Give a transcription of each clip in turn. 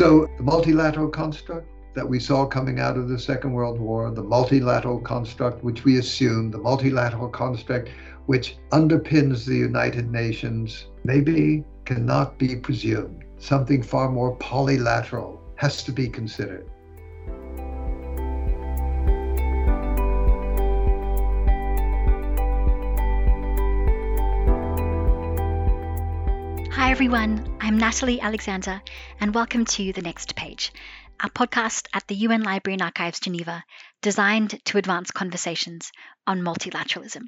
So the multilateral construct that we saw coming out of the Second World War, the multilateral construct which we assume, the multilateral construct which underpins the United Nations, maybe cannot be presumed. Something far more polylateral has to be considered. Hi everyone, I'm Natalie Alexander and welcome to The Next Page, our podcast at the UN Library and Archives Geneva, designed to advance conversations on multilateralism.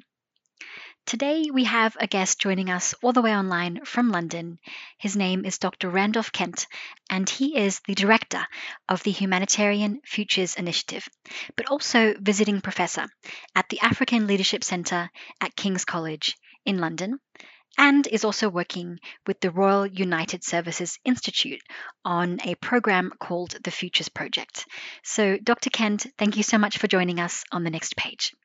Today we have a guest joining us all the way online from London. His name is Dr. Randolph Kent, and he is the director of the Humanitarian Futures Initiative, but also visiting professor at the African Leadership Centre at King's College in London, and is also working with the Royal United Services Institute on a program called The Futures Project. So, Dr. Kent, thank you so much for joining us on The Next Page.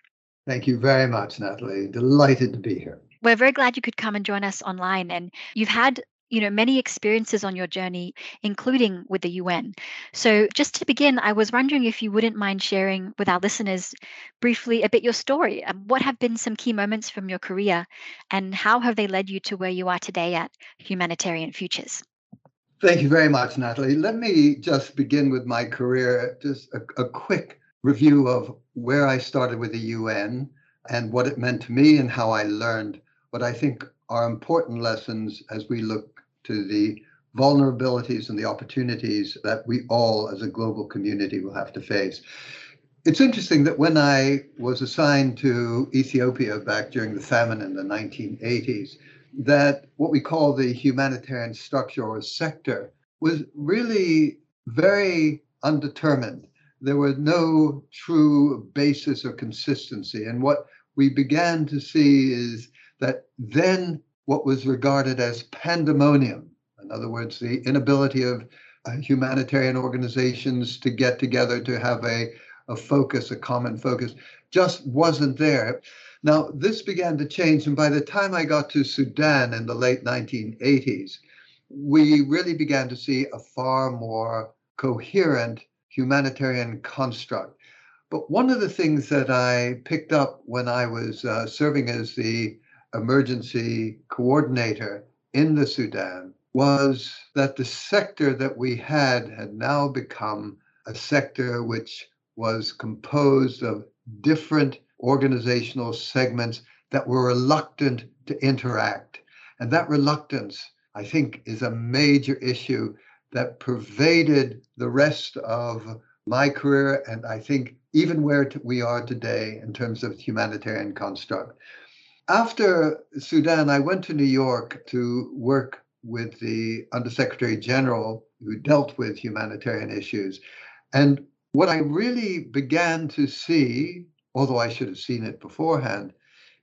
Thank you very much, Natalie. Delighted to be here. We're very glad you could come and join us online. And you've had, many experiences on your journey, including with the UN. So just to begin, I was wondering if you wouldn't mind sharing with our listeners briefly a bit your story. What have been some key moments from your career and how have they led you to where you are today at Humanitarian Futures? Thank you very much, Natalie. Let me just begin with my career, just a quick review of where I started with the UN and what it meant to me and how I learned what I think are important lessons as we look to the vulnerabilities and the opportunities that we all as a global community will have to face. It's interesting that when I was assigned to Ethiopia back during the famine in the 1980s, that what we call the humanitarian structure or sector was really very undetermined. There was no true basis or consistency. And what we began to see is that then what was regarded as pandemonium, in other words, the inability of humanitarian organizations to get together to have a focus, a common focus, just wasn't there. Now, this began to change. And by the time I got to Sudan in the late 1980s, we really began to see a far more coherent humanitarian construct. But one of the things that I picked up when I was serving as the emergency coordinator in the Sudan was that the sector that we had now become a sector which was composed of different organizational segments that were reluctant to interact. And that reluctance, I think, is a major issue that pervaded the rest of my career, and I think even where we are today in terms of humanitarian construct. After Sudan, I went to New York to work with the Undersecretary General who dealt with humanitarian issues. And what I really began to see, although I should have seen it beforehand,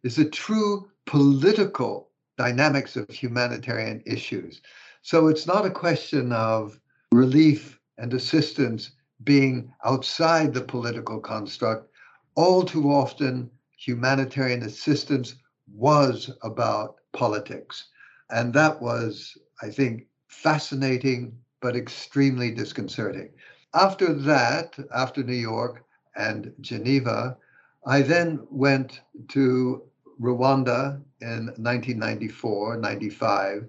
is the true political dynamics of humanitarian issues. So it's not a question of relief and assistance being outside the political construct. All too often, humanitarian assistance was about politics. And that was, I think, fascinating, but extremely disconcerting. After that, after New York and Geneva, I then went to Rwanda in 1994, 95.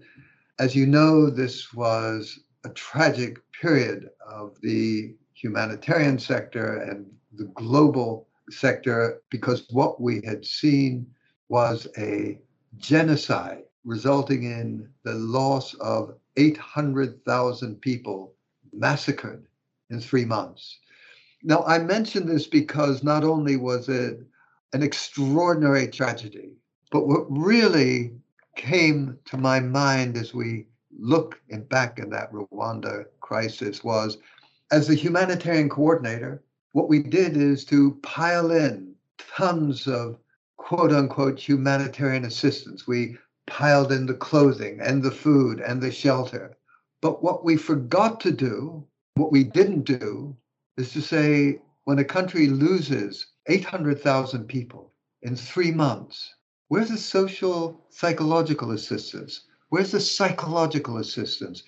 As you know, this was a tragic period of the humanitarian sector and the global sector, because what we had seen was a genocide resulting in the loss of 800,000 people massacred in 3 months. Now, I mention this because not only was it an extraordinary tragedy, but what really came to my mind as we look back at that Rwanda crisis was, as the humanitarian coordinator, what we did is to pile in tons of quote unquote humanitarian assistance. We piled in the clothing and the food and the shelter. But what we forgot to do, what we didn't do, is to say when a country loses 800,000 people in 3 months, where's the social psychological assistance? Where's the psychological assistance?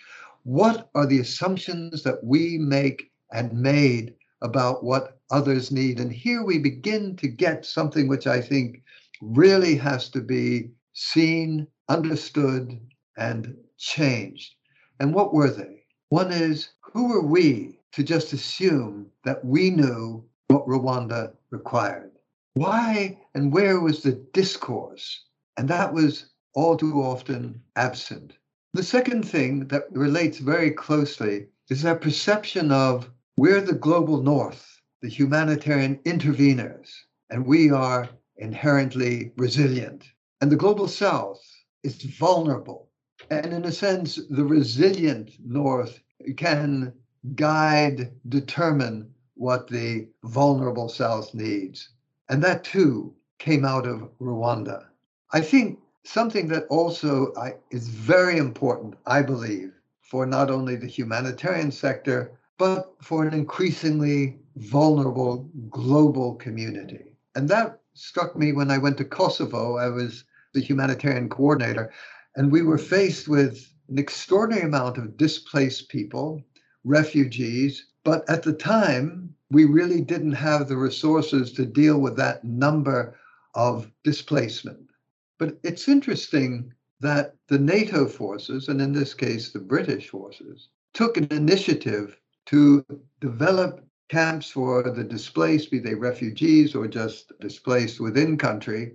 What are the assumptions that we make and made about what others need? And here we begin to get something which I think really has to be seen, understood, and changed. And what were they? One is, who are we to just assume that we knew what Rwanda required? Why and where was the discourse? And that was all too often absent. The second thing that relates very closely is our perception of we're the global north, the humanitarian interveners, and we are inherently resilient. And the global south is vulnerable. And in a sense, the resilient north can guide, determine what the vulnerable south needs. And that too came out of Rwanda. I think something that also is very important, I believe, for not only the humanitarian sector, but for an increasingly vulnerable global community. And that struck me when I went to Kosovo. I was the humanitarian coordinator, and we were faced with an extraordinary amount of displaced people, refugees, but at the time, we really didn't have the resources to deal with that number of displacement. But it's interesting that the NATO forces, and in this case, the British forces, took an initiative to develop camps for the displaced, be they refugees or just displaced within country,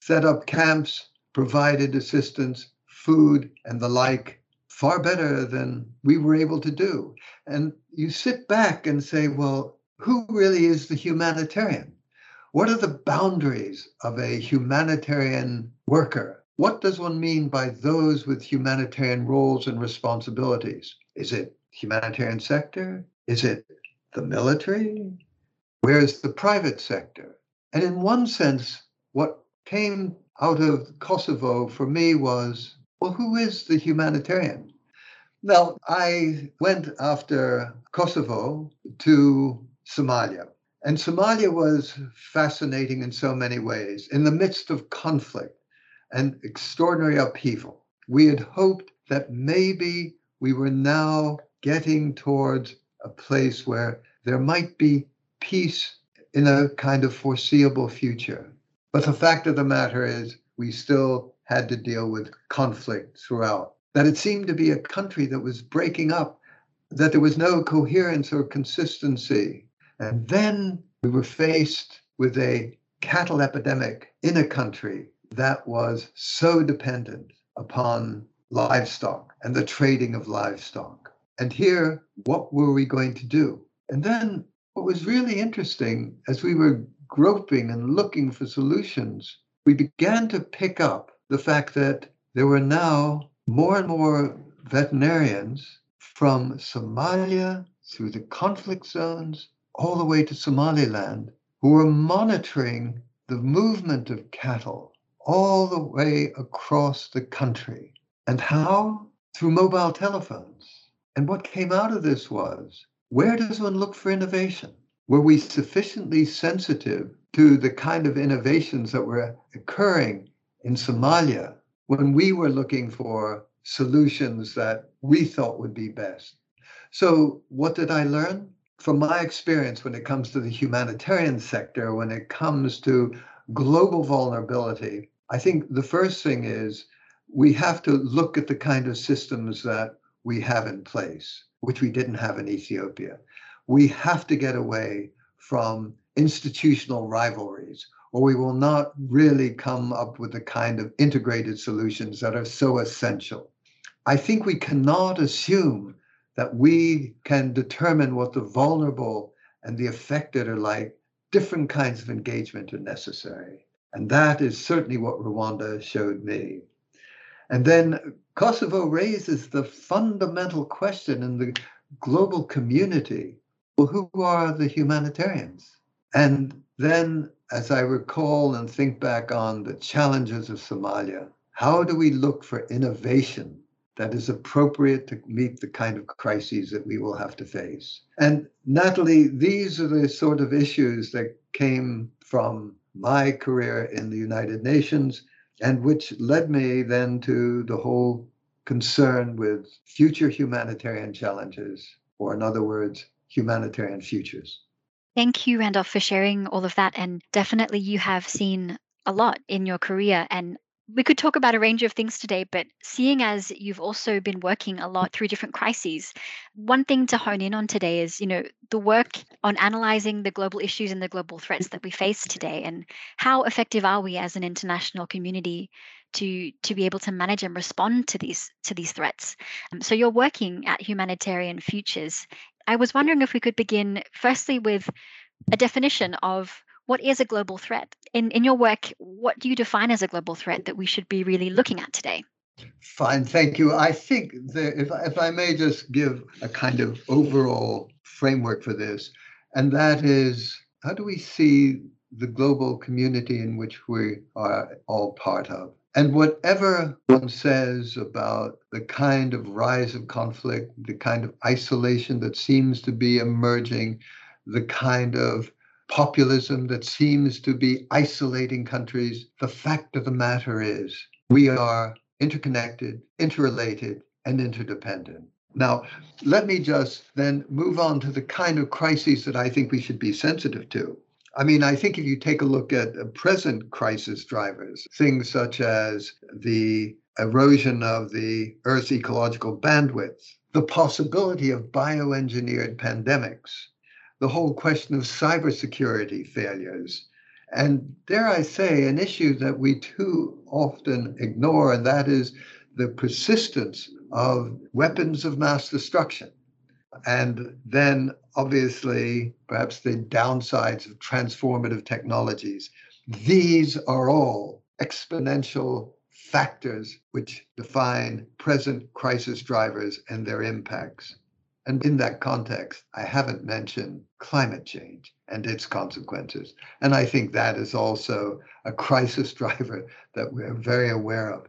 set up camps, provided assistance, food, and the like, far better than we were able to do. And you sit back and say, well, who really is the humanitarian? What are the boundaries of a humanitarian worker? What does one mean by those with humanitarian roles and responsibilities? Is it humanitarian sector? Is it the military? Where is the private sector? And in one sense, what came out of Kosovo for me was, well, who is the humanitarian? Now, I went after Kosovo to Somalia. And Somalia was fascinating in so many ways, in the midst of conflict and extraordinary upheaval. We had hoped that maybe we were now getting towards a place where there might be peace in a kind of foreseeable future. But the fact of the matter is, we still had to deal with conflict throughout. That it seemed to be a country that was breaking up, that there was no coherence or consistency. And then we were faced with a cattle epidemic in a country that was so dependent upon livestock and the trading of livestock. And here, what were we going to do? And then what was really interesting, as we were groping and looking for solutions, we began to pick up the fact that there were now more and more veterinarians from Somalia through the conflict zones all the way to Somaliland, who were monitoring the movement of cattle all the way across the country. And how? Through mobile telephones. And what came out of this was, where does one look for innovation? Were we sufficiently sensitive to the kind of innovations that were occurring in Somalia when we were looking for solutions that we thought would be best? So what did I learn? From my experience, when it comes to the humanitarian sector, when it comes to global vulnerability, I think the first thing is we have to look at the kind of systems that we have in place, which we didn't have in Ethiopia. We have to get away from institutional rivalries, or we will not really come up with the kind of integrated solutions that are so essential. I think we cannot assume that we can determine what the vulnerable and the affected are like. Different kinds of engagement are necessary. And that is certainly what Rwanda showed me. And then Kosovo raises the fundamental question in the global community, well, who are the humanitarians? And then, as I recall and think back on the challenges of Somalia, how do we look for innovation that is appropriate to meet the kind of crises that we will have to face? And Natalie, these are the sort of issues that came from my career in the United Nations and which led me then to the whole concern with future humanitarian challenges, or in other words, humanitarian futures. Thank you, Randolph, for sharing all of that. And definitely you have seen a lot in your career. And we could talk about a range of things today, but seeing as you've also been working a lot through different crises, one thing to hone in on today is, the work on analysing the global issues and the global threats that we face today, and how effective are we as an international community to be able to manage and respond to these threats. So you're working at Humanitarian Futures. I was wondering if we could begin firstly with a definition of what is a global threat? In your work, what do you define as a global threat that we should be really looking at today? Fine, thank you. I think that if I may just give a kind of overall framework for this, and that is, how do we see the global community in which we are all part of? And whatever one says about the kind of rise of conflict, the kind of isolation that seems to be emerging, the kind of populism that seems to be isolating countries, the fact of the matter is we are interconnected, interrelated, and interdependent. Now, let me just then move on to the kind of crises that I think we should be sensitive to. I mean, I think if you take a look at present crisis drivers, things such as the erosion of the Earth's ecological bandwidth, the possibility of bioengineered pandemics, the whole question of cybersecurity failures, and dare I say, an issue that we too often ignore, and that is the persistence of weapons of mass destruction. And then, obviously, perhaps the downsides of transformative technologies. These are all exponential factors which define present crisis drivers and their impacts. And in that context, I haven't mentioned climate change and its consequences. And I think that is also a crisis driver that we're very aware of.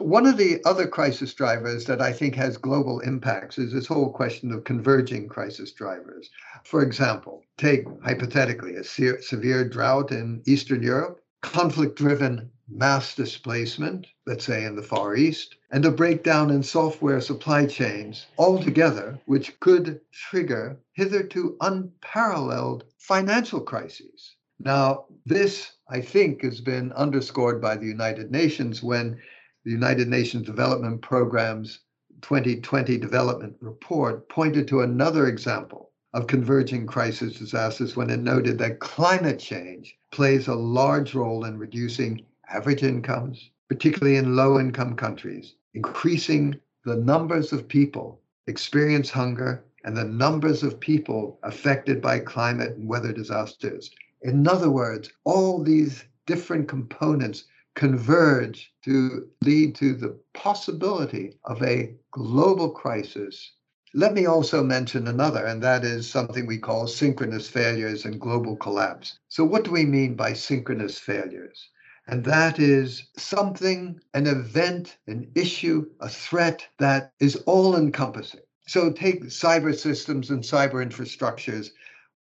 One of the other crisis drivers that I think has global impacts is this whole question of converging crisis drivers. For example, take hypothetically a severe drought in Eastern Europe, conflict-driven mass displacement, let's say in the Far East, and a breakdown in software supply chains altogether, which could trigger hitherto unparalleled financial crises. Now, this, I think, has been underscored by the United Nations when the United Nations Development Programme's 2020 Development Report pointed to another example of converging crisis disasters when it noted that climate change plays a large role in reducing average incomes, particularly in low-income countries, increasing the numbers of people experience hunger and the numbers of people affected by climate and weather disasters. In other words, all these different components converge to lead to the possibility of a global crisis. Let me also mention another, and that is something we call synchronous failures and global collapse. So what do we mean by synchronous failures? And that is something, an event, an issue, a threat that is all-encompassing. So take cyber systems and cyber infrastructures.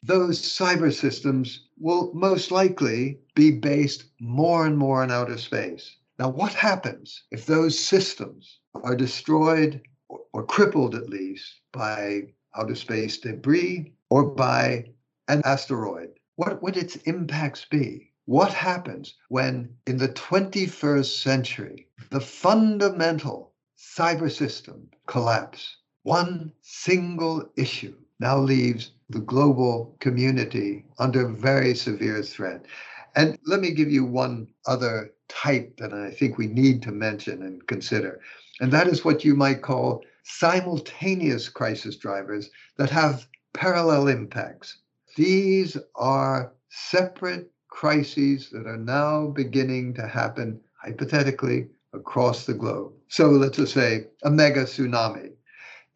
Those cyber systems will most likely be based more and more in outer space. Now, what happens if those systems are destroyed or crippled, at least, by outer space debris or by an asteroid? What would its impacts be? What happens when, in the 21st century, the fundamental cyber system collapse? One single issue now leaves the global community under very severe threat. And let me give you one other type that I think we need to mention and consider. And that is what you might call simultaneous crisis drivers that have parallel impacts. These are separate crises that are now beginning to happen, hypothetically, across the globe. So let's just say a mega tsunami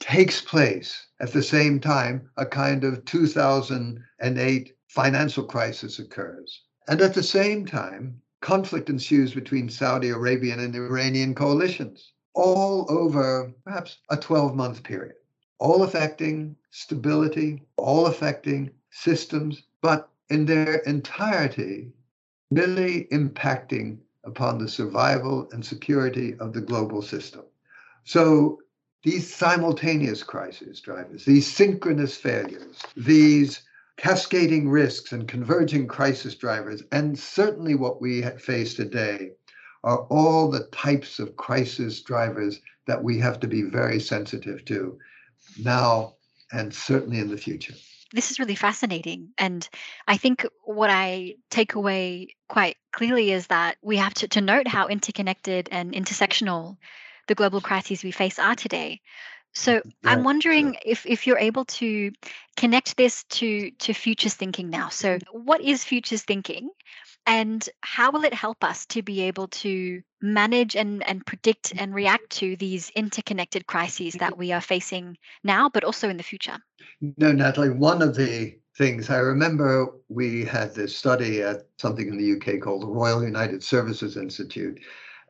takes place at the same time a kind of 2008 financial crisis occurs. And at the same time, conflict ensues between Saudi Arabian and Iranian coalitions, all over perhaps a 12-month period, all affecting stability, all affecting systems, but in their entirety, really impacting upon the survival and security of the global system. So these simultaneous crisis drivers, these synchronous failures, these cascading risks and converging crisis drivers, and certainly what we face today, are all the types of crisis drivers that we have to be very sensitive to now and certainly in the future. This is really fascinating. And I think what I take away quite clearly is that we have to note how interconnected and intersectional the global crises we face are today. So I'm wondering if you're able to connect this to futures thinking now. So what is futures thinking, and how will it help us to be able to manage and predict and react to these interconnected crises that we are facing now, but also in the future? No, Natalie, one of the things I remember, we had this study at something in the UK called the Royal United Services Institute.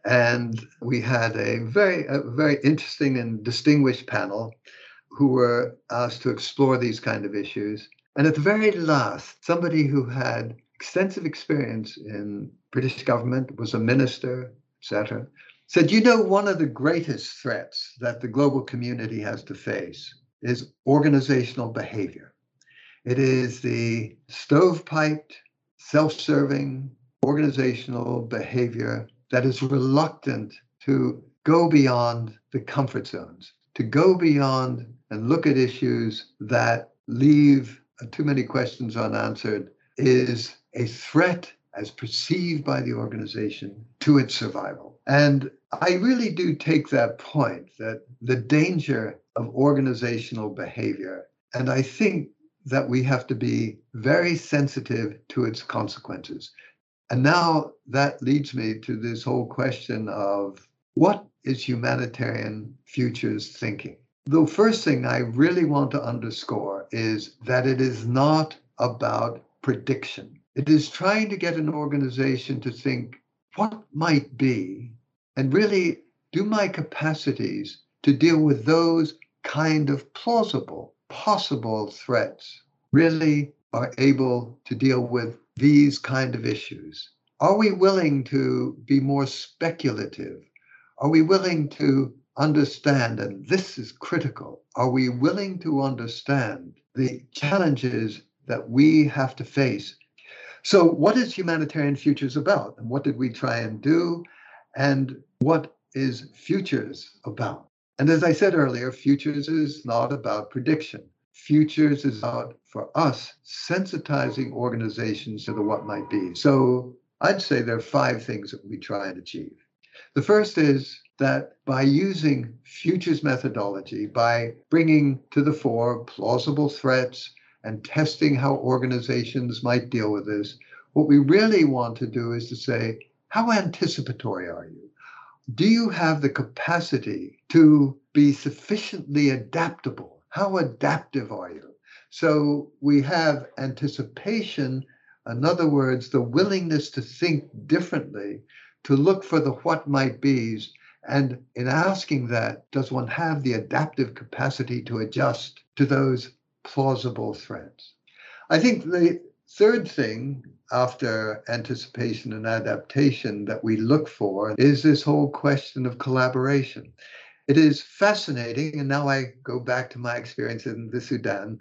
And we had a very interesting and distinguished panel who were asked to explore these kind of issues. And at the very last, somebody who had extensive experience in British government, was a minister, etc., said, you know, one of the greatest threats that the global community has to face is organizational behavior. It is the stovepiped, self-serving, organizational behavior that is reluctant to go beyond the comfort zones, to go beyond and look at issues that leave too many questions unanswered, is a threat as perceived by the organization to its survival. And I really do take that point, that the danger of organizational behavior, and I think that we have to be very sensitive to its consequences. And now that leads me to this whole question of what is humanitarian futures thinking? The first thing I really want to underscore is that it is not about prediction. It is trying to get an organization to think what might be, and really, do my capacities to deal with those kind of plausible, possible threats really are able to deal with these kind of issues? Are we willing to be more speculative? Are we willing to understand, and this is critical, are we willing to understand the challenges that we have to face? So what is Humanitarian Futures about? And what did we try and do? And what is Futures about? And as I said earlier, Futures is not about prediction. Futures is out for us sensitizing organizations to the what might be. So I'd say there are five things that we try and achieve. The first is that by using futures methodology, by bringing to the fore plausible threats and testing how organizations might deal with this, what we really want to do is to say, how anticipatory are you? Do you have the capacity to be sufficiently adaptable? How adaptive are you? So we have anticipation, in other words, the willingness to think differently, to look for the what might be's, and in asking that, does one have the adaptive capacity to adjust to those plausible threats? I think the third thing after anticipation and adaptation that we look for is this whole question of collaboration. It is fascinating, and now I go back to my experience in the Sudan,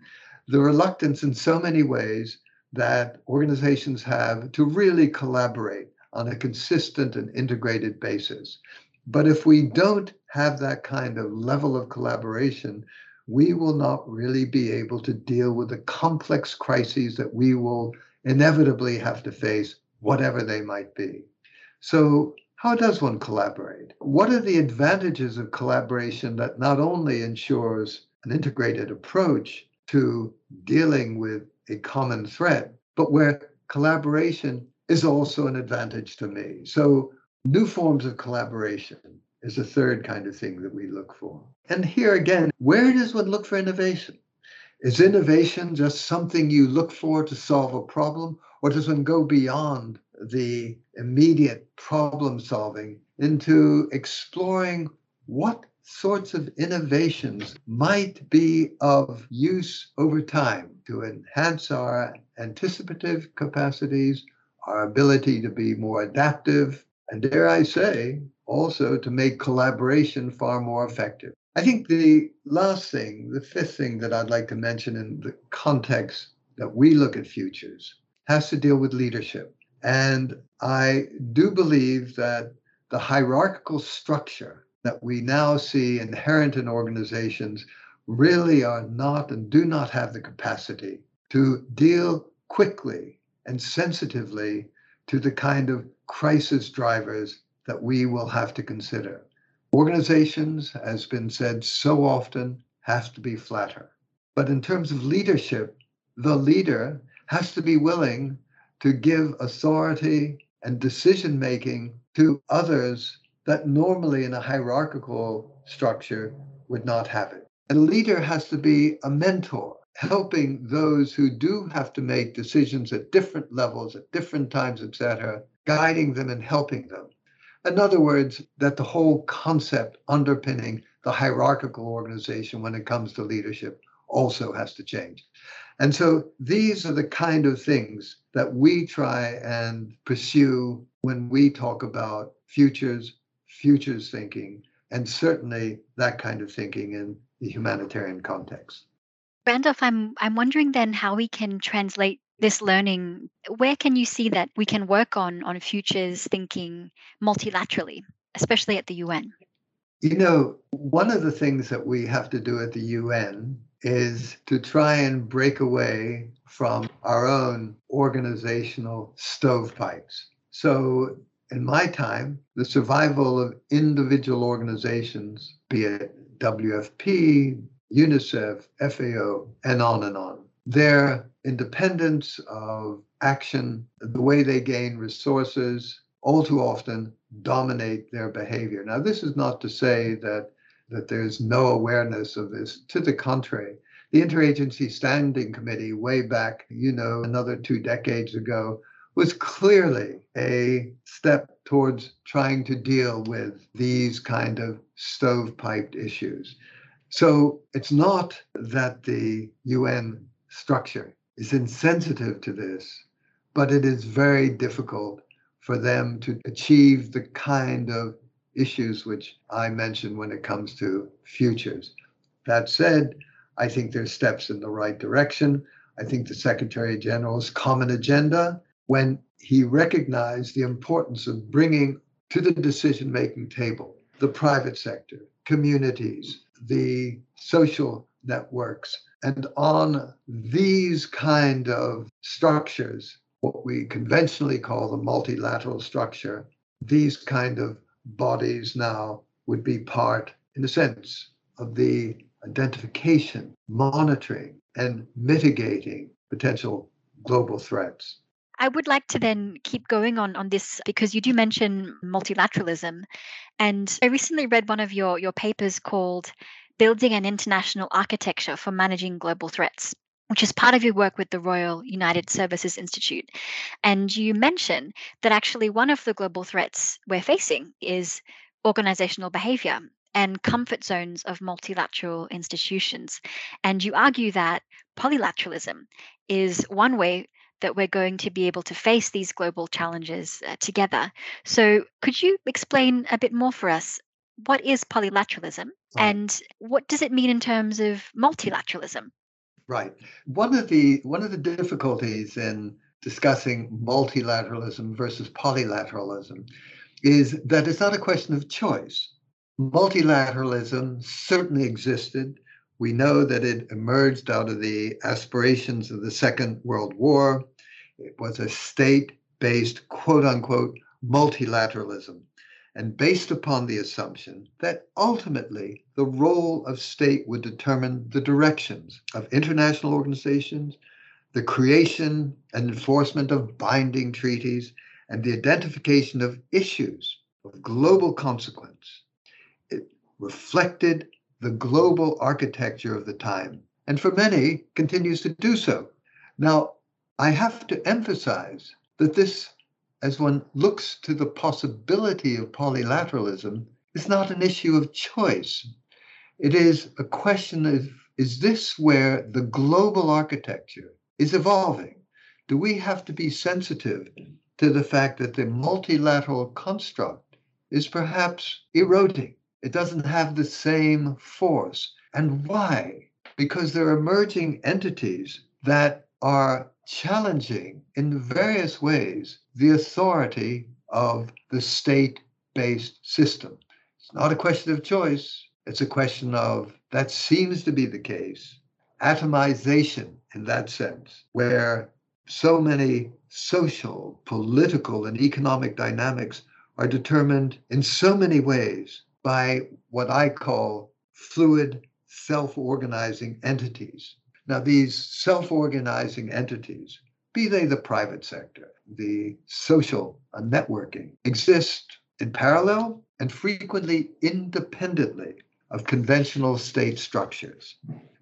the reluctance in so many ways that organizations have to really collaborate on a consistent and integrated basis. But if we don't have that kind of level of collaboration, we will not really be able to deal with the complex crises that we will inevitably have to face, whatever they might be. So how does one collaborate? What are the advantages of collaboration that not only ensures an integrated approach to dealing with a common threat, but where collaboration is also an advantage to me? So new forms of collaboration is the third kind of thing that we look for. And here again, where does one look for innovation? Is innovation just something you look for to solve a problem, or does one go beyond the immediate problem solving into exploring what sorts of innovations might be of use over time to enhance our anticipative capacities, our ability to be more adaptive, and dare I say, also to make collaboration far more effective. I think the last thing, the fifth thing that I'd like to mention in the context that we look at futures has to deal with leadership. And I do believe that the hierarchical structure that we now see inherent in organizations really are not and do not have the capacity to deal quickly and sensitively to the kind of crisis drivers that we will have to consider. Organizations, as has been said so often, have to be flatter. But in terms of leadership, the leader has to be willing to give authority and decision-making to others that normally in a hierarchical structure would not have it. A leader has to be a mentor, helping those who do have to make decisions at different levels, at different times, etc., guiding them and helping them. In other words, that the whole concept underpinning the hierarchical organization when it comes to leadership also has to change. And so these are the kind of things that we try and pursue when we talk about futures, futures thinking, and certainly that kind of thinking in the humanitarian context. Randolph, I'm wondering then how we can translate this learning. Where can you see that we can work on futures thinking multilaterally, especially at the UN? You know, one of the things that we have to do at the UN is to try and break away from our own organizational stovepipes. So in my time, the survival of individual organizations, be it WFP, UNICEF, FAO, and on, their independence of action, the way they gain resources, all too often dominate their behavior. Now, this is not to say that there's no awareness of this. To the contrary, the Interagency Standing Committee way back, another 2 decades ago, was clearly a step towards trying to deal with these kind of stovepiped issues. So it's not that the UN structure is insensitive to this, but it is very difficult for them to achieve the kind of issues which I mentioned when it comes to futures. That said, I think there's steps in the right direction. I think the Secretary General's common agenda, when he recognized the importance of bringing to the decision-making table the private sector, communities, the social networks, and on these kind of structures, what we conventionally call the multilateral structure, these kind of bodies now would be part, in a sense, of the identification, monitoring, and mitigating potential global threats. I would like to then keep going on this because you do mention multilateralism. And I recently read one of your papers called Building an International Architecture for Managing Global Threats, which is part of your work with the Royal United Services Institute. And you mention that actually one of the global threats we're facing is organizational behavior and comfort zones of multilateral institutions. And you argue that polylateralism is one way that we're going to be able to face these global challenges together. So could you explain a bit more for us? What is polylateralism and what does it mean in terms of multilateralism? Right. One of the difficulties in discussing multilateralism versus polylateralism is that it's not a question of choice. Multilateralism certainly existed. We know that it emerged out of the aspirations of the Second World War. It was a state-based, quote-unquote, multilateralism, and based upon the assumption that ultimately the role of state would determine the directions of international organizations, the creation and enforcement of binding treaties, and the identification of issues of global consequence. It reflected the global architecture of the time, and for many continues to do so. Now, I have to emphasize that this, as one looks to the possibility of polylateralism, it's not an issue of choice. It is a question of, is this where the global architecture is evolving? Do we have to be sensitive to the fact that the multilateral construct is perhaps eroding. It doesn't have the same force. And why? Because there are emerging entities that are challenging in various ways the authority of the state-based system. It's not a question of choice. It's a question of, that seems to be the case, atomization in that sense, where so many social, political, and economic dynamics are determined in so many ways by what I call fluid, self-organizing entities. Now, these self-organizing entities, be they the private sector, the social networking, exist in parallel and frequently independently of conventional state structures.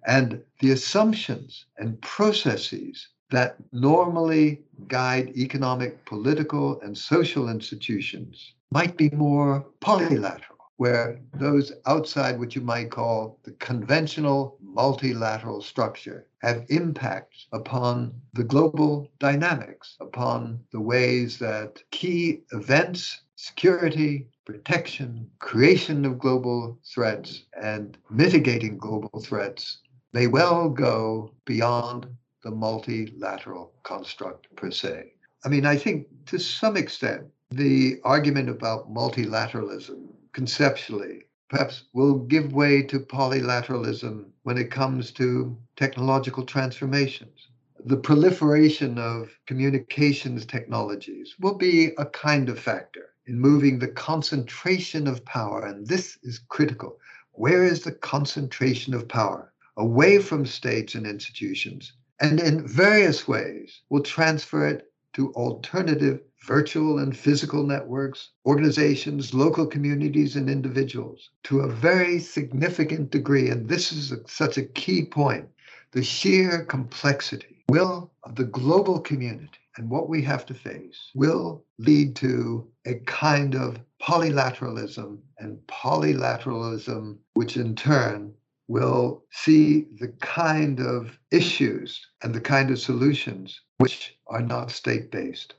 And the assumptions and processes that normally guide economic, political, and social institutions might be more polylateral, where those outside what you might call the conventional multilateral structure have impacts upon the global dynamics, upon the ways that key events, security, protection, creation of global threats, and mitigating global threats may well go beyond the multilateral construct per se. I mean, I think to some extent, the argument about multilateralism conceptually perhaps will give way to polylateralism when it comes to technological transformations. The proliferation of communications technologies will be a kind of factor in moving the concentration of power, and this is critical. Where is the concentration of power? Away from states and institutions, and in various ways will transfer it to alternative virtual and physical networks, organizations, local communities, and individuals to a very significant degree. And this is such a key point. The sheer complexity of the global community and what we have to face will lead to a kind of polylateralism, and polylateralism, which in turn will see the kind of issues and the kind of solutions which are not state-based.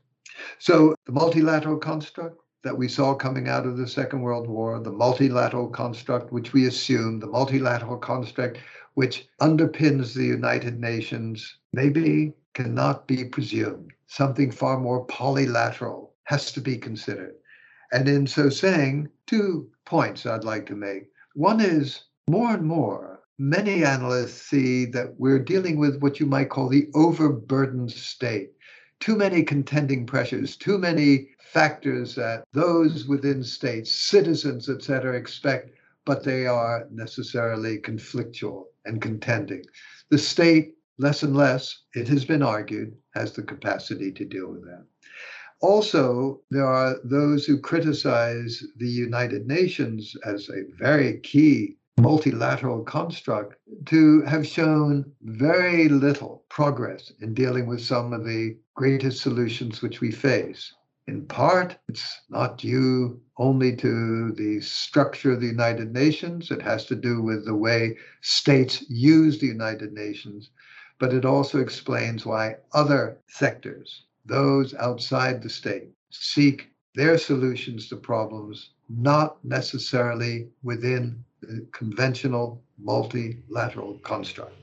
So the multilateral construct that we saw coming out of the Second World War, the multilateral construct which we assume, the multilateral construct which underpins the United Nations, maybe cannot be presumed. Something far more polylateral has to be considered. And in so saying, 2 points I'd like to make. One is, more and more, many analysts see that we're dealing with what you might call the overburdened state. Too many contending pressures, too many factors that those within states, citizens, etc., expect, but they are necessarily conflictual and contending. The state, less and less, it has been argued, has the capacity to deal with that. Also, there are those who criticize the United Nations as a very key multilateral construct to have shown very little progress in dealing with some of the greatest solutions which we face. In part, it's not due only to the structure of the United Nations. It has to do with the way states use the United Nations, but it also explains why other sectors, those outside the state, seek their solutions to problems not necessarily within the conventional multilateral construct.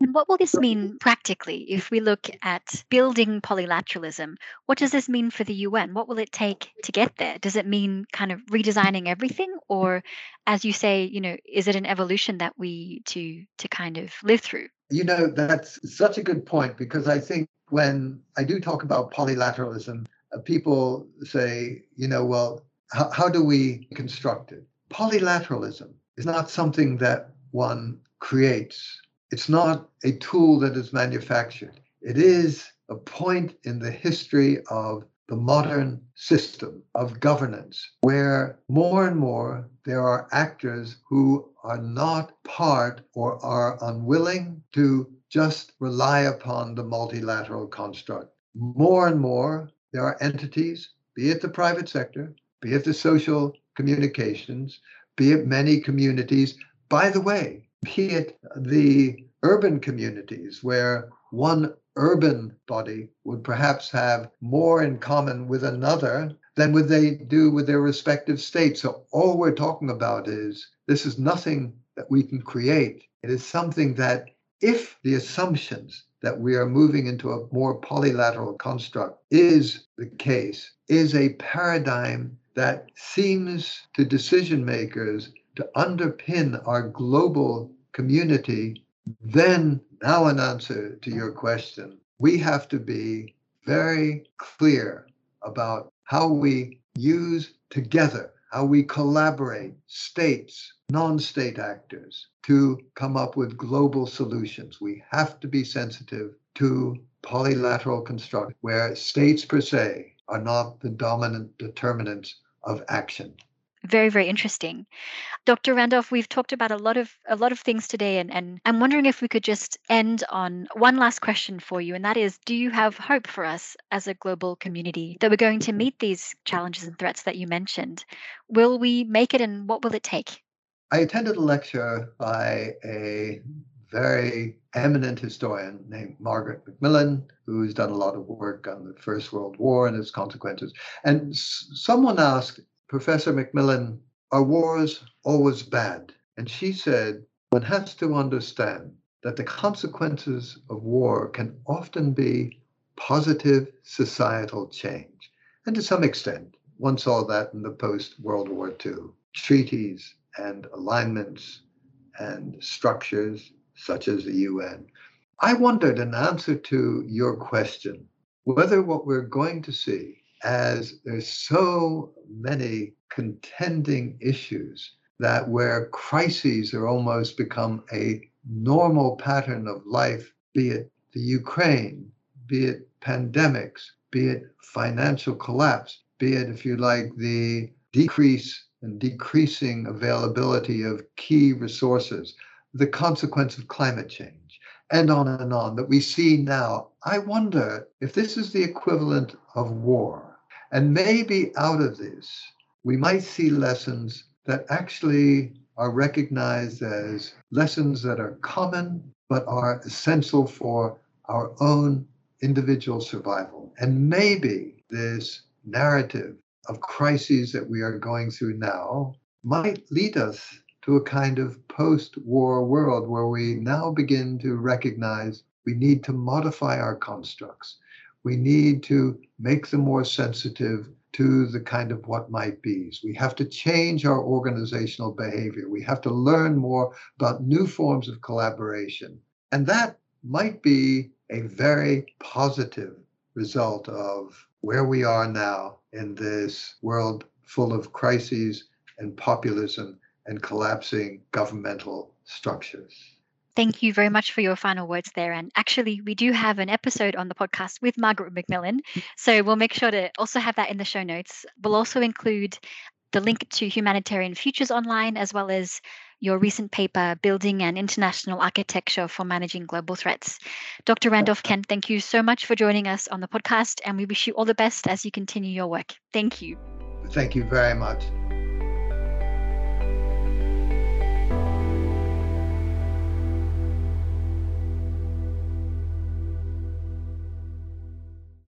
And what will this mean practically if we look at building polylateralism? What does this mean for the UN? What will it take to get there? Does it mean kind of redesigning everything? Or, as you say, is it an evolution that we to kind of live through? That's such a good point, because I think when I do talk about polylateralism, people say, how do we construct it? Polylateralism is not something that one creates. It's not a tool that is manufactured. It is a point in the history of the modern system of governance where more and more there are actors who are not part or are unwilling to just rely upon the multilateral construct. More and more there are entities, be it the private sector, be it the social communications, be it many communities, by the way, be it the urban communities where one urban body would perhaps have more in common with another than would they do with their respective states. So all we're talking about is this is nothing that we can create. It is something that if the assumptions that we are moving into a more polylateral construct is the case, is a paradigm that seems to decision makers to underpin our global community, then now an answer to your question. We have to be very clear about how we use together, how we collaborate, states, non-state actors, to come up with global solutions. We have to be sensitive to polylateral construct where states per se are not the dominant determinants of action. Very, very interesting. Dr. Randolph, we've talked about a lot of things today, and I'm wondering if we could just end on one last question for you, and that is, do you have hope for us as a global community that we're going to meet these challenges and threats that you mentioned? Will we make it, and what will it take? I attended a lecture by a very eminent historian named Margaret MacMillan, who's done a lot of work on the First World War and its consequences. And someone asked, Professor MacMillan, are wars always bad? And she said, one has to understand that the consequences of war can often be positive societal change. And to some extent, one saw that in the post-World War II. Treaties and alignments and structures such as the UN. I wondered, in answer to your question, whether what we're going to see, as there's so many contending issues that where crises are almost become a normal pattern of life, be it the Ukraine, be it pandemics, be it financial collapse, be it, if you like, the decrease and decreasing availability of key resources, the consequence of climate change, and on, that we see now. I wonder if this is the equivalent of war. And maybe out of this, we might see lessons that actually are recognized as lessons that are common, but are essential for our own individual survival. And maybe this narrative of crises that we are going through now might lead us to a kind of post-war world where we now begin to recognize we need to modify our constructs. We need to make them more sensitive to the kind of what might be's. We have to change our organizational behavior. We have to learn more about new forms of collaboration. And that might be a very positive result of where we are now in this world full of crises and populism and collapsing governmental structures. Thank you very much for your final words there. And actually, we do have an episode on the podcast with Margaret MacMillan, so we'll make sure to also have that in the show notes. We'll also include the link to Humanitarian Futures Online, as well as your recent paper, Building an International Architecture for Managing Global Threats. Dr. Randolph Kent, thank you so much for joining us on the podcast, and we wish you all the best as you continue your work. Thank you. Thank you very much.